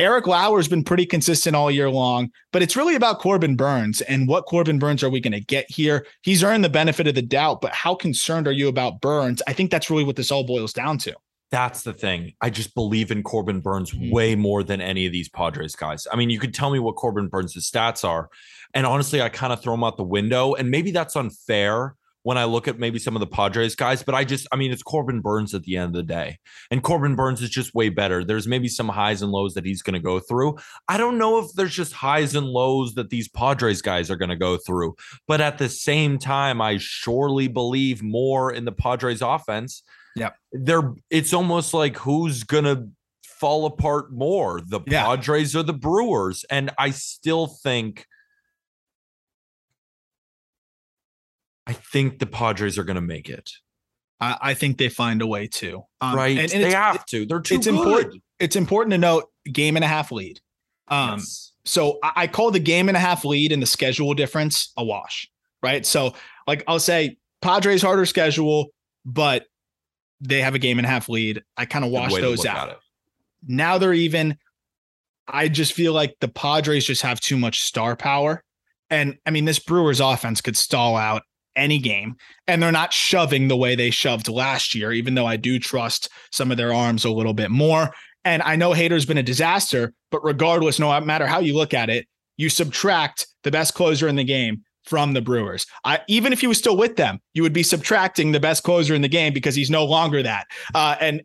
Eric Lauer has been pretty consistent all year long, but it's really about Corbin Burns and what Corbin Burns are we going to get here? He's earned the benefit of the doubt, but how concerned are you about Burns? I think that's really what this all boils down to. That's the thing. I just believe in Corbin Burns way more than any of these Padres guys. I mean, you could tell me what Corbin Burns' stats are, and honestly, I kind of throw them out the window, and maybe that's unfair when I look at maybe some of the Padres guys, but I mean, it's Corbin Burns at the end of the day, and Corbin Burns is just way better. There's maybe some highs and lows that he's going to go through. I don't know if there's just highs and lows that these Padres guys are going to go through, but at the same time, I surely believe more in the Padres offense. Yeah, it's almost like who's going to fall apart more, the Padres or the Brewers. And I think the Padres are going to make it. I think they find a way to. Right. And they have to. They're too good. Important. It's important to note, 1.5 game lead. Yes. So I call the 1.5 game lead and the schedule difference a wash. Right. So like I'll say Padres harder schedule, but they have a 1.5 game lead. I kind of wash those out. Now they're even. I just feel like the Padres just have too much star power. And I mean, this Brewers offense could stall out any game, and they're not shoving the way they shoved last year, even though I do trust some of their arms a little bit more. And I know Hader's been a disaster, but regardless, no matter how you look at it, you subtract the best closer in the game from the Brewers. Even if he was still with them, you would be subtracting the best closer in the game because he's no longer that. And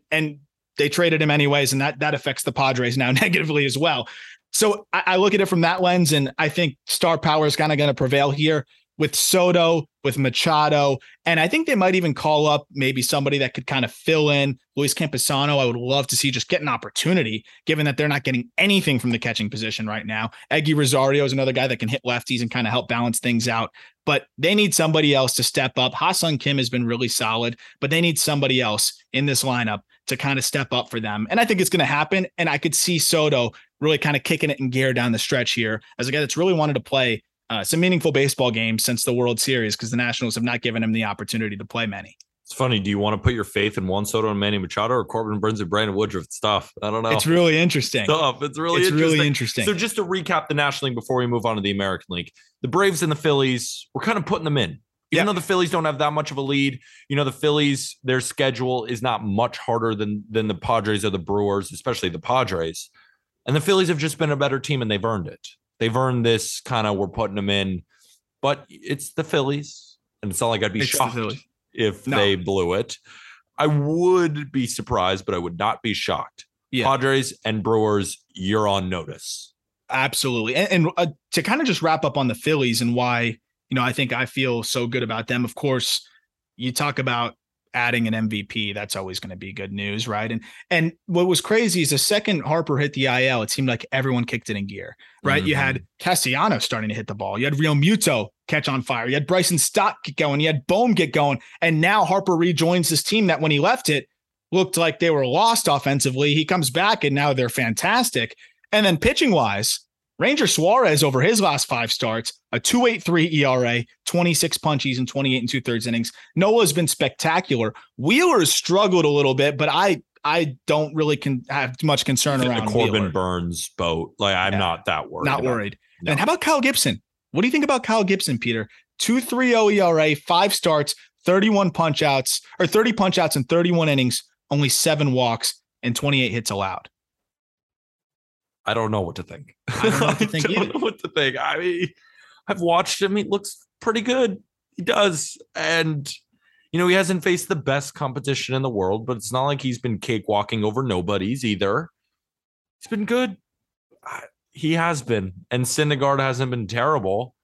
they traded him anyways, and that affects the Padres now negatively as well. So I look at it from that lens, and I think star power is kind of going to prevail here with Soto, with Machado, and I think they might even call up maybe somebody that could kind of fill in. Luis Camposano, I would love to see just get an opportunity, given that they're not getting anything from the catching position right now. Eggy Rosario is another guy that can hit lefties and kind of help balance things out, but they need somebody else to step up. Ha-Sung Kim has been really solid, but they need somebody else in this lineup to kind of step up for them, and I think it's going to happen, and I could see Soto really kind of kicking it in gear down the stretch here as a guy that's really wanted to play some meaningful baseball games since the World Series, because the Nationals have not given him the opportunity to play many. It's funny. Do you want to put your faith in Juan Soto and Manny Machado or Corbin Burns and Brandon Woodruff stuff? I don't know. It's really interesting. It's really interesting. So just to recap the National League before we move on to the American League, the Braves and the Phillies, we're kind of putting them in. Even though the Phillies don't have that much of a lead, you know, the Phillies, their schedule is not much harder than the Padres or the Brewers, especially the Padres. And the Phillies have just been a better team, and they've earned it. They've earned this kind of, we're putting them in, but it's the Phillies, and it's not like I'd be shocked if they blew it. I would be surprised, but I would not be shocked. Yeah. Padres and Brewers, you're on notice. Absolutely. And to kind of just wrap up on the Phillies and why, you know, I think I feel so good about them. Of course, you talk about adding an MVP, that's always going to be good news, right? And what was crazy is the second Harper hit the IL, it seemed like everyone kicked it in gear, right? Mm-hmm. You had Castellanos starting to hit the ball. You had Real Muto catch on fire. You had Bryson Stott get going. You had Bohm get going. And now Harper rejoins this team that when he left it looked like they were lost offensively. He comes back and now they're fantastic. And then pitching wise, Ranger Suarez over his last 5 starts, a 2.83 ERA, 26 punchies in 28 2/3 innings. Noah's been spectacular. Wheeler's struggled a little bit, but I don't really have much concern around the Corbin Burns boat. Like I'm not that worried. Not worried. No. And how about Kyle Gibson? What do you think about Kyle Gibson, Peter? 2.30 ERA, 5 starts, 30 punch outs in 31 innings, only 7 walks and 28 hits allowed. I don't know what to think. I mean, I've watched him. He looks pretty good. He does. And, you know, he hasn't faced the best competition in the world, but it's not like he's been cakewalking over nobodies either. He's been good. He has been. And Syndergaard hasn't been terrible.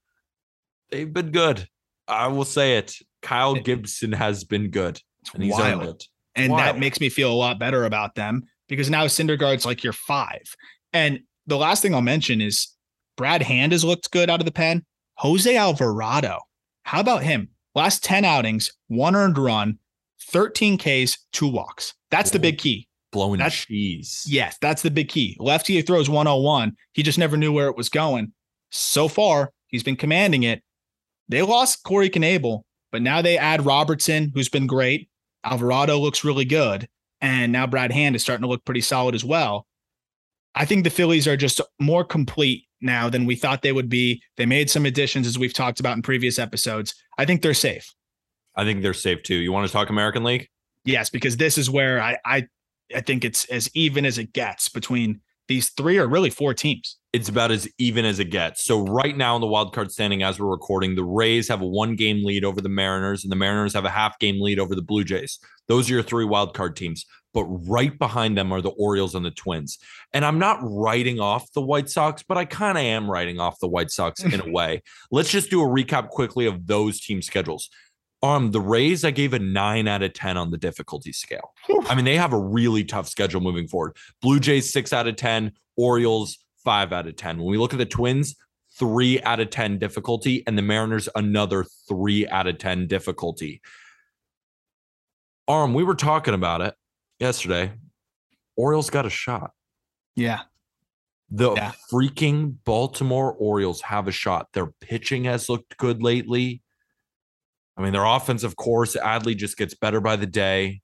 They've been good. I will say it. Kyle Gibson has been good. And he's owned it. And that makes me feel a lot better about them because now Syndergaard's like your 5. And the last thing I'll mention is Brad Hand has looked good out of the pen. Jose Alvarado, how about him? Last 10 outings, 1 earned run, 13 Ks, 2 walks. That's the big key. Blowing cheese. Yes, that's the big key. Lefty throws 101. He just never knew where it was going. So far, he's been commanding it. They lost Corey Knebel, but now they add Robertson, who's been great. Alvarado looks really good. And now Brad Hand is starting to look pretty solid as well. I think the Phillies are just more complete now than we thought they would be. They made some additions, as we've talked about in previous episodes. I think they're safe. I think they're safe too. You want to talk American League? Yes, because this is where I think it's as even as it gets between these three or really four teams. It's about as even as it gets. So right now in the wild card standing, as we're recording, the Rays have a 1-game lead over the Mariners, and the Mariners have a 0.5-game lead over the Blue Jays. Those are your 3 wild card teams. But right behind them are the Orioles and the Twins. And I'm not writing off the White Sox, but I kind of am writing off the White Sox in a way. Let's just do a recap quickly of those team schedules. The Rays, I gave a 9 out of 10 on the difficulty scale. I mean, they have a really tough schedule moving forward. Blue Jays, 6 out of 10. Orioles, 5 out of 10. When we look at the Twins, 3 out of 10 difficulty. And the Mariners, another 3 out of 10 difficulty. We were talking about it yesterday. Orioles got a shot. Yeah. The freaking Baltimore Orioles have a shot. Their pitching has looked good lately. I mean, their offense, of course, Adley just gets better by the day.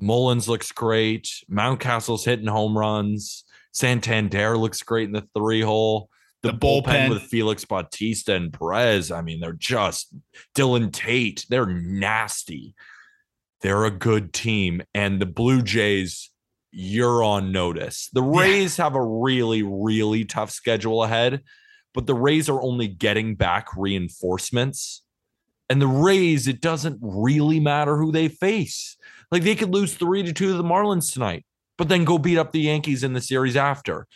Mullins looks great. Mountcastle's hitting home runs. Santander looks great in the 3-hole. The bullpen with Felix Bautista and Perez. I mean, they're just Dylan Tate. They're nasty. They're a good team. And the Blue Jays, you're on notice. The Rays have a really, really tough schedule ahead, but the Rays are only getting back reinforcements. And the Rays, it doesn't really matter who they face. Like, they could lose 3-2 to the Marlins tonight, but then go beat up the Yankees in the series after.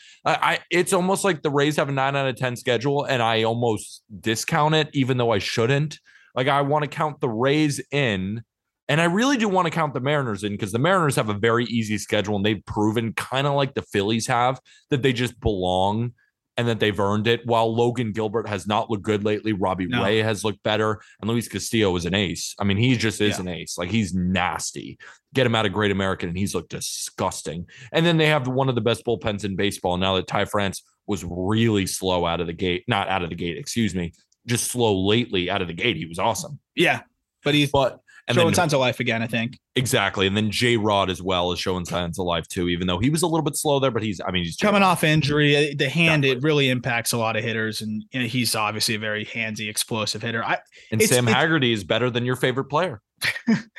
It's almost like the Rays have a 9 out of 10 schedule, and I almost discount it, even though I shouldn't. Like, I want to count the Rays in, and I really do want to count the Mariners in, because the Mariners have a very easy schedule, and they've proven, kind of like the Phillies have, that they just belong and that they've earned it. While Logan Gilbert has not looked good lately, Robbie Ray has looked better, and Luis Castillo is an ace. I mean, he just is an ace. Like, he's nasty. Get him out of Great American, and he's looked disgusting. And then they have one of the best bullpens in baseball. Now that Ty France was really slow out of the gate, just slow lately out of the gate. He was awesome. Yeah, but he's showing signs of life again, I think. Exactly. And then J-Rod as well is showing signs of life too, even though he was a little bit slow there, but he's coming off injury. The hand, it really impacts a lot of hitters, and he's obviously a very handsy, explosive hitter. Sam Haggerty is better than your favorite player.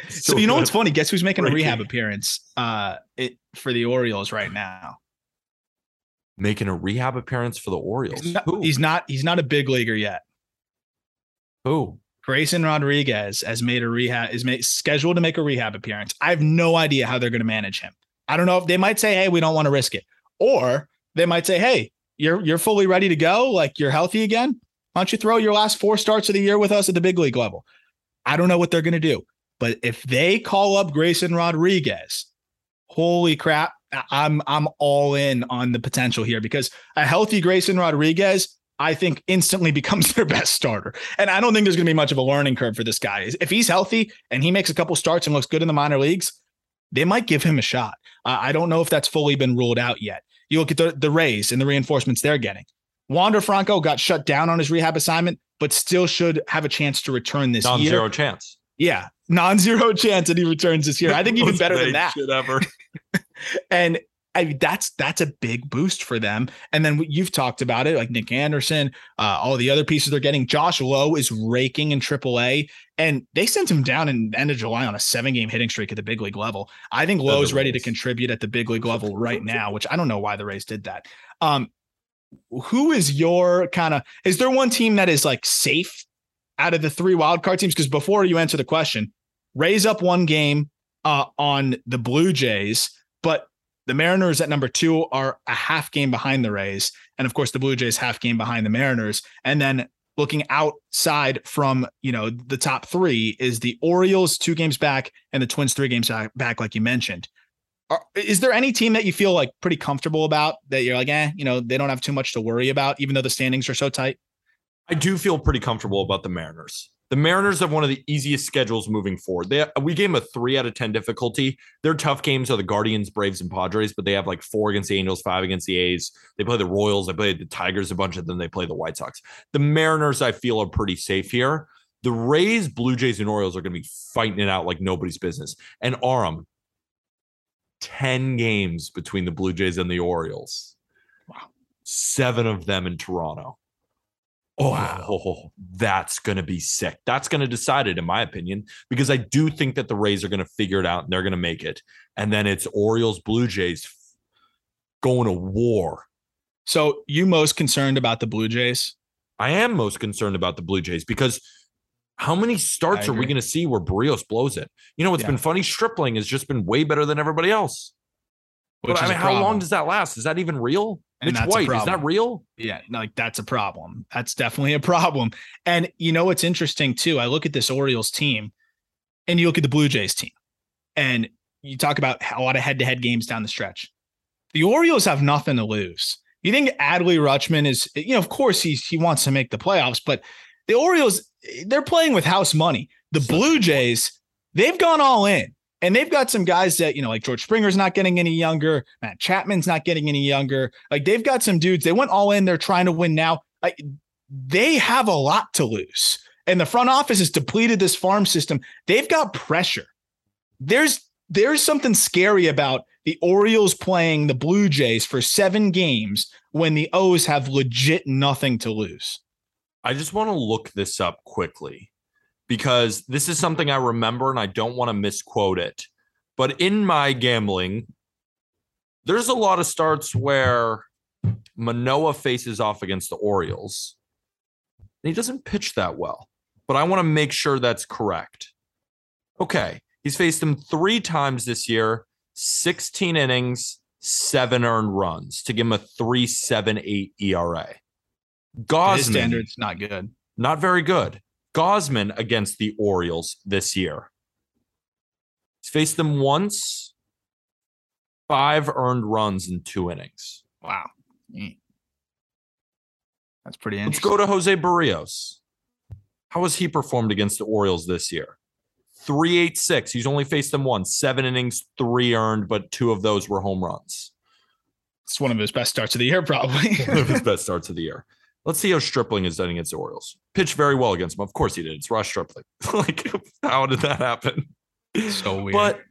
So you know what's funny? Guess who's making a rehab appearance for the Orioles right now? Making a rehab appearance for the Orioles? He's not a big leaguer yet. Who? Grayson Rodriguez is scheduled to make a rehab appearance. I have no idea how they're going to manage him. I don't know if they might say, hey, we don't want to risk it. Or they might say, hey, you're fully ready to go. Like, you're healthy again. Why don't you throw your last 4 starts of the year with us at the big league level? I don't know what they're going to do. But if they call up Grayson Rodriguez, holy crap, I'm all in on the potential here, because a healthy Grayson Rodriguez, I think, instantly becomes their best starter. And I don't think there's going to be much of a learning curve for this guy. If he's healthy and he makes a couple starts and looks good in the minor leagues, they might give him a shot. I don't know if that's fully been ruled out yet. You look at the Rays and the reinforcements they're getting. Wander Franco got shut down on his rehab assignment, but still should have a chance to return this year. Non-zero chance. Yeah, non-zero chance that he returns this year. I think even better than that. Ever. And I mean, that's a big boost for them. And then you've talked about it, like Nick Anderson, all the other pieces they're getting. Josh Lowe is raking in AAA, and they sent him down in the end of July on a 7-game hitting streak at the big league level. I think Lowe's ready to contribute at the big league level right now, which I don't know why the Rays did that. Who is your is there one team that is like safe out of the 3 wildcard teams? Because before you answer the question, Rays up 1 game on the Blue Jays, but the Mariners at number 2 are a 0.5 game behind the Rays. And of course, the Blue Jays 0.5 game behind the Mariners. And then looking outside from, the top 3 is the Orioles 2 games back and the Twins 3 games back, like you mentioned. Is there any team that you feel like pretty comfortable about that you're like, they don't have too much to worry about, even though the standings are so tight? I do feel pretty comfortable about the Mariners. The Mariners have one of the easiest schedules moving forward. We gave them a 3 out of 10 difficulty. Their tough games are the Guardians, Braves, and Padres, but they have like 4 against the Angels, 5 against the A's. They play the Royals, they play the Tigers a bunch, and then they play the White Sox. The Mariners, I feel, are pretty safe here. The Rays, Blue Jays, and Orioles are going to be fighting it out like nobody's business. And Aram, 10 games between the Blue Jays and the Orioles. Wow. 7 of them in Toronto. Oh, that's going to be sick. That's going to decide it, in my opinion, because I do think that the Rays are going to figure it out and they're going to make it. And then it's Orioles, Blue Jays going to war. So you most concerned about the Blue Jays? I am most concerned about the Blue Jays because how many starts are we going to see where Berríos blows it? You know, it's been funny. Stripling has just been way better than everybody else. But I mean, how long does that last? Is that even real? Mitch White, is that real? Yeah, like that's a problem. That's definitely a problem. And you know what's interesting too? I look at this Orioles team and you look at the Blue Jays team and you talk about a lot of head-to-head games down the stretch. The Orioles have nothing to lose. You think Adley Rutschman is, of course he wants to make the playoffs, but the Orioles, they're playing with house money. The Blue Jays, they've gone all in. And they've got some guys that, like George Springer's not getting any younger. Matt Chapman's not getting any younger. Like they've got some dudes. They went all in. They're trying to win now. Like they have a lot to lose. And the front office has depleted this farm system. They've got pressure. There's something scary about the Orioles playing the Blue Jays for 7 games when the O's have legit nothing to lose. I just want to look this up quickly, because this is something I remember and I don't want to misquote it. But in my gambling, there's a lot of starts where Manoah faces off against the Orioles. He doesn't pitch that well, but I want to make sure that's correct. Okay, he's faced them 3 times this year, 16 innings, 7 earned runs to give him a 3.78 ERA. Gosman, his standard's not good. Not very good. Gosman against the Orioles this year. He's faced them once, 5 earned runs in 2 innings. Wow. That's pretty interesting. Let's go to Jose Berríos. How has he performed against the Orioles this year? 3.86. He's only faced them once, 7 innings, 3 earned, but 2 of those were home runs. It's one of his best starts of the year, probably. One of his best starts of the year. Let's see how Stripling has done against the Orioles. Pitched very well against him. Of course he did. It's Ross Stripling. Like, how did that happen? So weird. But,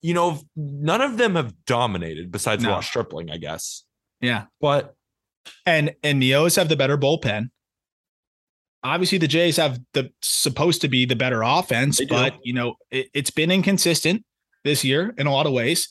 none of them have dominated besides Ross Stripling, I guess. Yeah. But. And the O's have the better bullpen. Obviously, the Jays have supposed to be the better offense, but, it's been inconsistent this year in a lot of ways.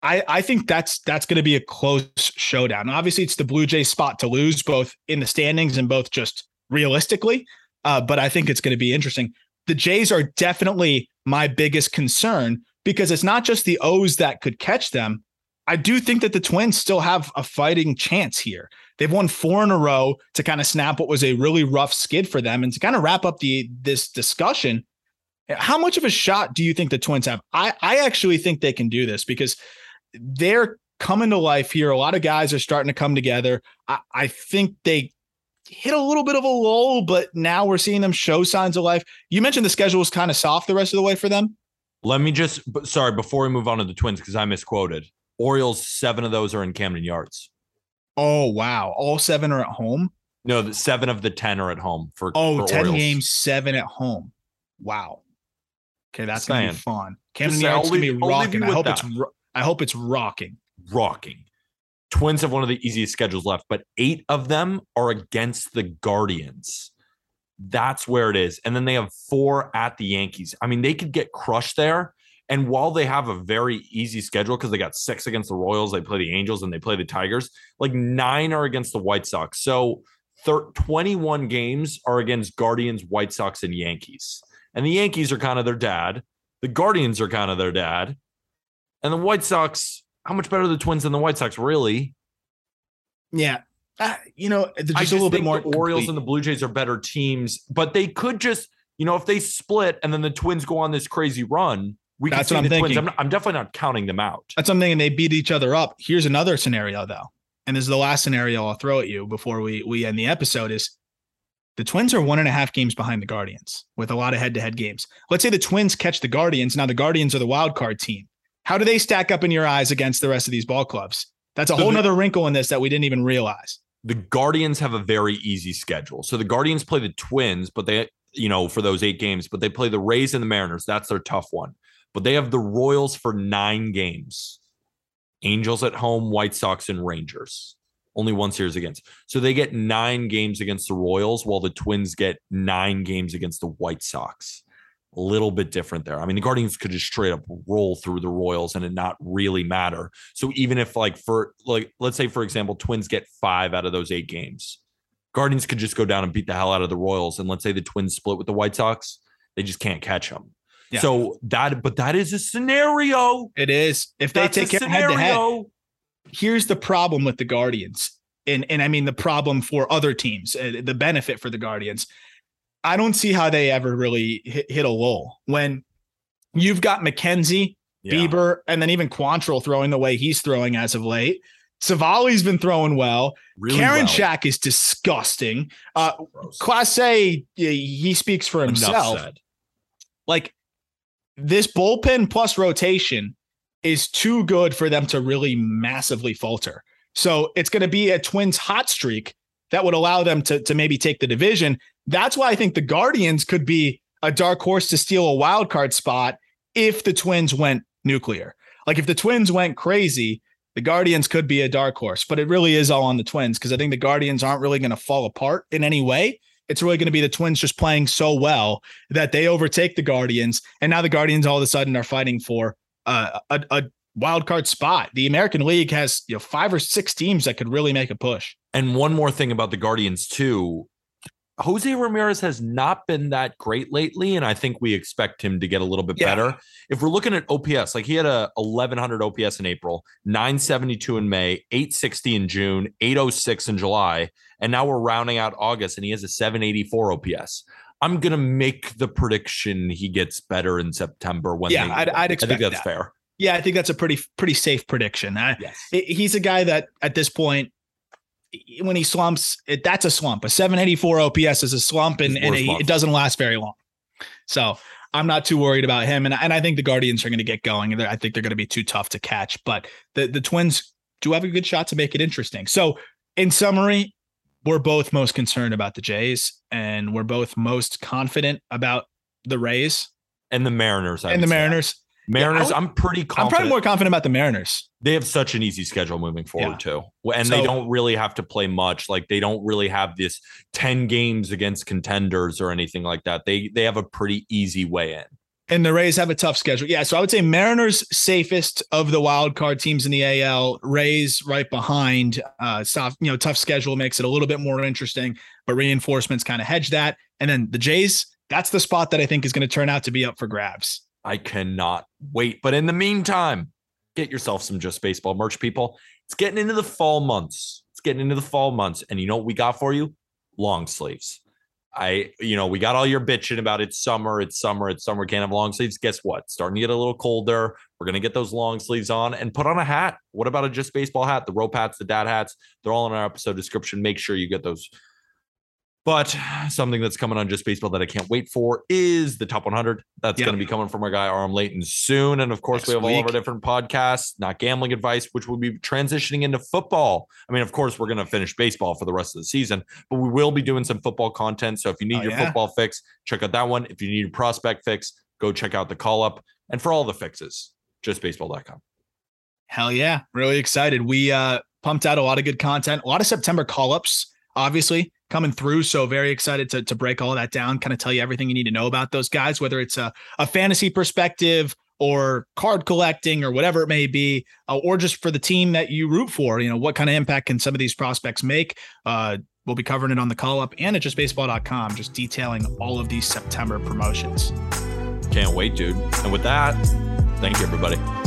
I think that's going to be a close showdown. Obviously, it's the Blue Jays' spot to lose, both in the standings and both just realistically. But I think it's going to be interesting. The Jays are definitely my biggest concern because it's not just the O's that could catch them. I do think that the Twins still have a fighting chance here. They've won 4 in a row to kind of snap what was a really rough skid for them. And to kind of wrap up this discussion, how much of a shot do you think the Twins have? I actually think they can do this because they're coming to life here. A lot of guys are starting to come together. I think they hit a little bit of a lull, but now we're seeing them show signs of life. You mentioned the schedule was kind of soft the rest of the way for them. Let me before we move on to the Twins, because I misquoted. Orioles, 7 of those are in Camden Yards. Oh, wow. All 7 are at home? No, the 7 of the 10 are at home. For 10 Orioles. Games, 7 at home. Wow. Okay, that's going to be fun. Camden Yards going to be rocking. I hope it's rocking. Rocking. Twins have one of the easiest schedules left, but 8 of them are against the Guardians. That's where it is. And then they have 4 at the Yankees. I mean, they could get crushed there. And while they have a very easy schedule, because they got 6 against the Royals, they play the Angels, and they play the Tigers, like 9 are against the White Sox. So 21 games are against Guardians, White Sox, and Yankees. And the Yankees are kind of their dad. The Guardians are kind of their dad. And the White Sox, how much better are the Twins than the White Sox, really? Yeah. I just a little bit more. The Orioles and the Blue Jays are better teams, but they could just, if they split and then the Twins go on this crazy run, That's what I'm thinking. Twins. I'm definitely not counting them out. That's something, and they beat each other up. Here's another scenario, though. And this is the last scenario I'll throw at you before we end the episode is the Twins are 1.5 games behind the Guardians with a lot of head-to-head games. Let's say the Twins catch the Guardians. Now the Guardians are the wild card team. How do they stack up in your eyes against the rest of these ball clubs? That's a whole nother wrinkle in this that we didn't even realize. The Guardians have a very easy schedule. So the Guardians play the Twins, but they, you know, for those 8 games, but they play the Rays and the Mariners. That's their tough one. But they have the Royals for 9 games. Angels at home, White Sox, and Rangers. Only one series against. So they get 9 games against the Royals, while the Twins get 9 games against the White Sox. A little bit different there. I mean, the Guardians could just straight up roll through the Royals and it not really matter. So even if let's say, for example, Twins get 5 out of those 8 games, Guardians could just go down and beat the hell out of the Royals. And let's say the Twins split with the White Sox. They just can't catch them. Yeah. So that is a scenario. It is. If they take it head to head, here's the problem with the Guardians. And I mean, the problem for other teams, the benefit for the Guardians. I don't see how they ever really hit a lull when you've got McKenzie, Bieber, and then even Quantrill throwing the way he's throwing as of late. Savali's been throwing well. Really Karinchak is disgusting. Class A, he speaks for himself. Like this bullpen plus rotation is too good for them to really massively falter. So it's going to be a Twins hot streak that would allow them to maybe take the division. That's why I think the Guardians could be a dark horse to steal a wild card spot if the Twins went nuclear. Like if the Twins went crazy, the Guardians could be a dark horse, but it really is all on the Twins because I think the Guardians aren't really going to fall apart in any way. It's really going to be the Twins just playing so well that they overtake the Guardians, and now the Guardians all of a sudden are fighting for a wild card spot. The American League has 5 or 6 teams that could really make a push. And one more thing about the Guardians too, Jose Ramirez has not been that great lately, and I think we expect him to get a little bit better. If we're looking at OPS, like he had a 1,100 OPS in April, 972 in May, 860 in June, 806 in July, and now we're rounding out August, and he has a 784 OPS. I'm going to make the prediction he gets better in September. I'd expect I think that's fair. Yeah, I think that's a pretty safe prediction. Yes. He's a guy that at this point, when he slumps, that's a slump. A 784 OPS is a slump, and it doesn't last very long. So I'm not too worried about him. And I think the Guardians are going to get going. I think they're going to be too tough to catch. But the Twins do have a good shot to make it interesting. So in summary, we're both most concerned about the Jays, and we're both most confident about the Rays. And the Mariners. Mariners, I'm pretty confident. I'm probably more confident about the Mariners. They have such an easy schedule moving forward, too. And they don't really have to play much. Like, they don't really have this 10 games against contenders or anything like that. They have a pretty easy way in. And the Rays have a tough schedule. Yeah, so I would say Mariners, safest of the wild card teams in the AL. Rays right behind. Tough schedule makes it a little bit more interesting, but reinforcements kind of hedge that. And then the Jays, that's the spot that I think is going to turn out to be up for grabs. I cannot wait. But in the meantime, get yourself some Just Baseball merch, people. It's getting into the fall months. And you know what we got for you? Long sleeves. We got all your bitching about it's summer. Can't have long sleeves. Guess what? Starting to get a little colder. We're going to get those long sleeves on and put on a hat. What about a Just Baseball hat? The rope hats, the dad hats, they're all in our episode description. Make sure you get those. But something that's coming on Just Baseball that I can't wait for is the Top 100. That's going to be coming from our guy, Arm Layton, soon. And, of course, we have all of our different podcasts, Not Gambling Advice, which will be transitioning into football. I mean, of course, we're going to finish baseball for the rest of the season, but we will be doing some football content. So if you need your football fix, check out that one. If you need a prospect fix, go check out the call-up. And for all the fixes, justbaseball.com. Hell yeah. Really excited. We pumped out a lot of good content, a lot of September call-ups, obviously, coming through. So very excited to break all that down, kind of tell you everything you need to know about those guys, whether it's a fantasy perspective or card collecting or whatever it may be, or just for the team that you root for, what kind of impact can some of these prospects make? We'll be covering it on the call up and at justbaseball.com, just detailing all of these September promotions. Can't wait, dude. And with that, thank you, everybody.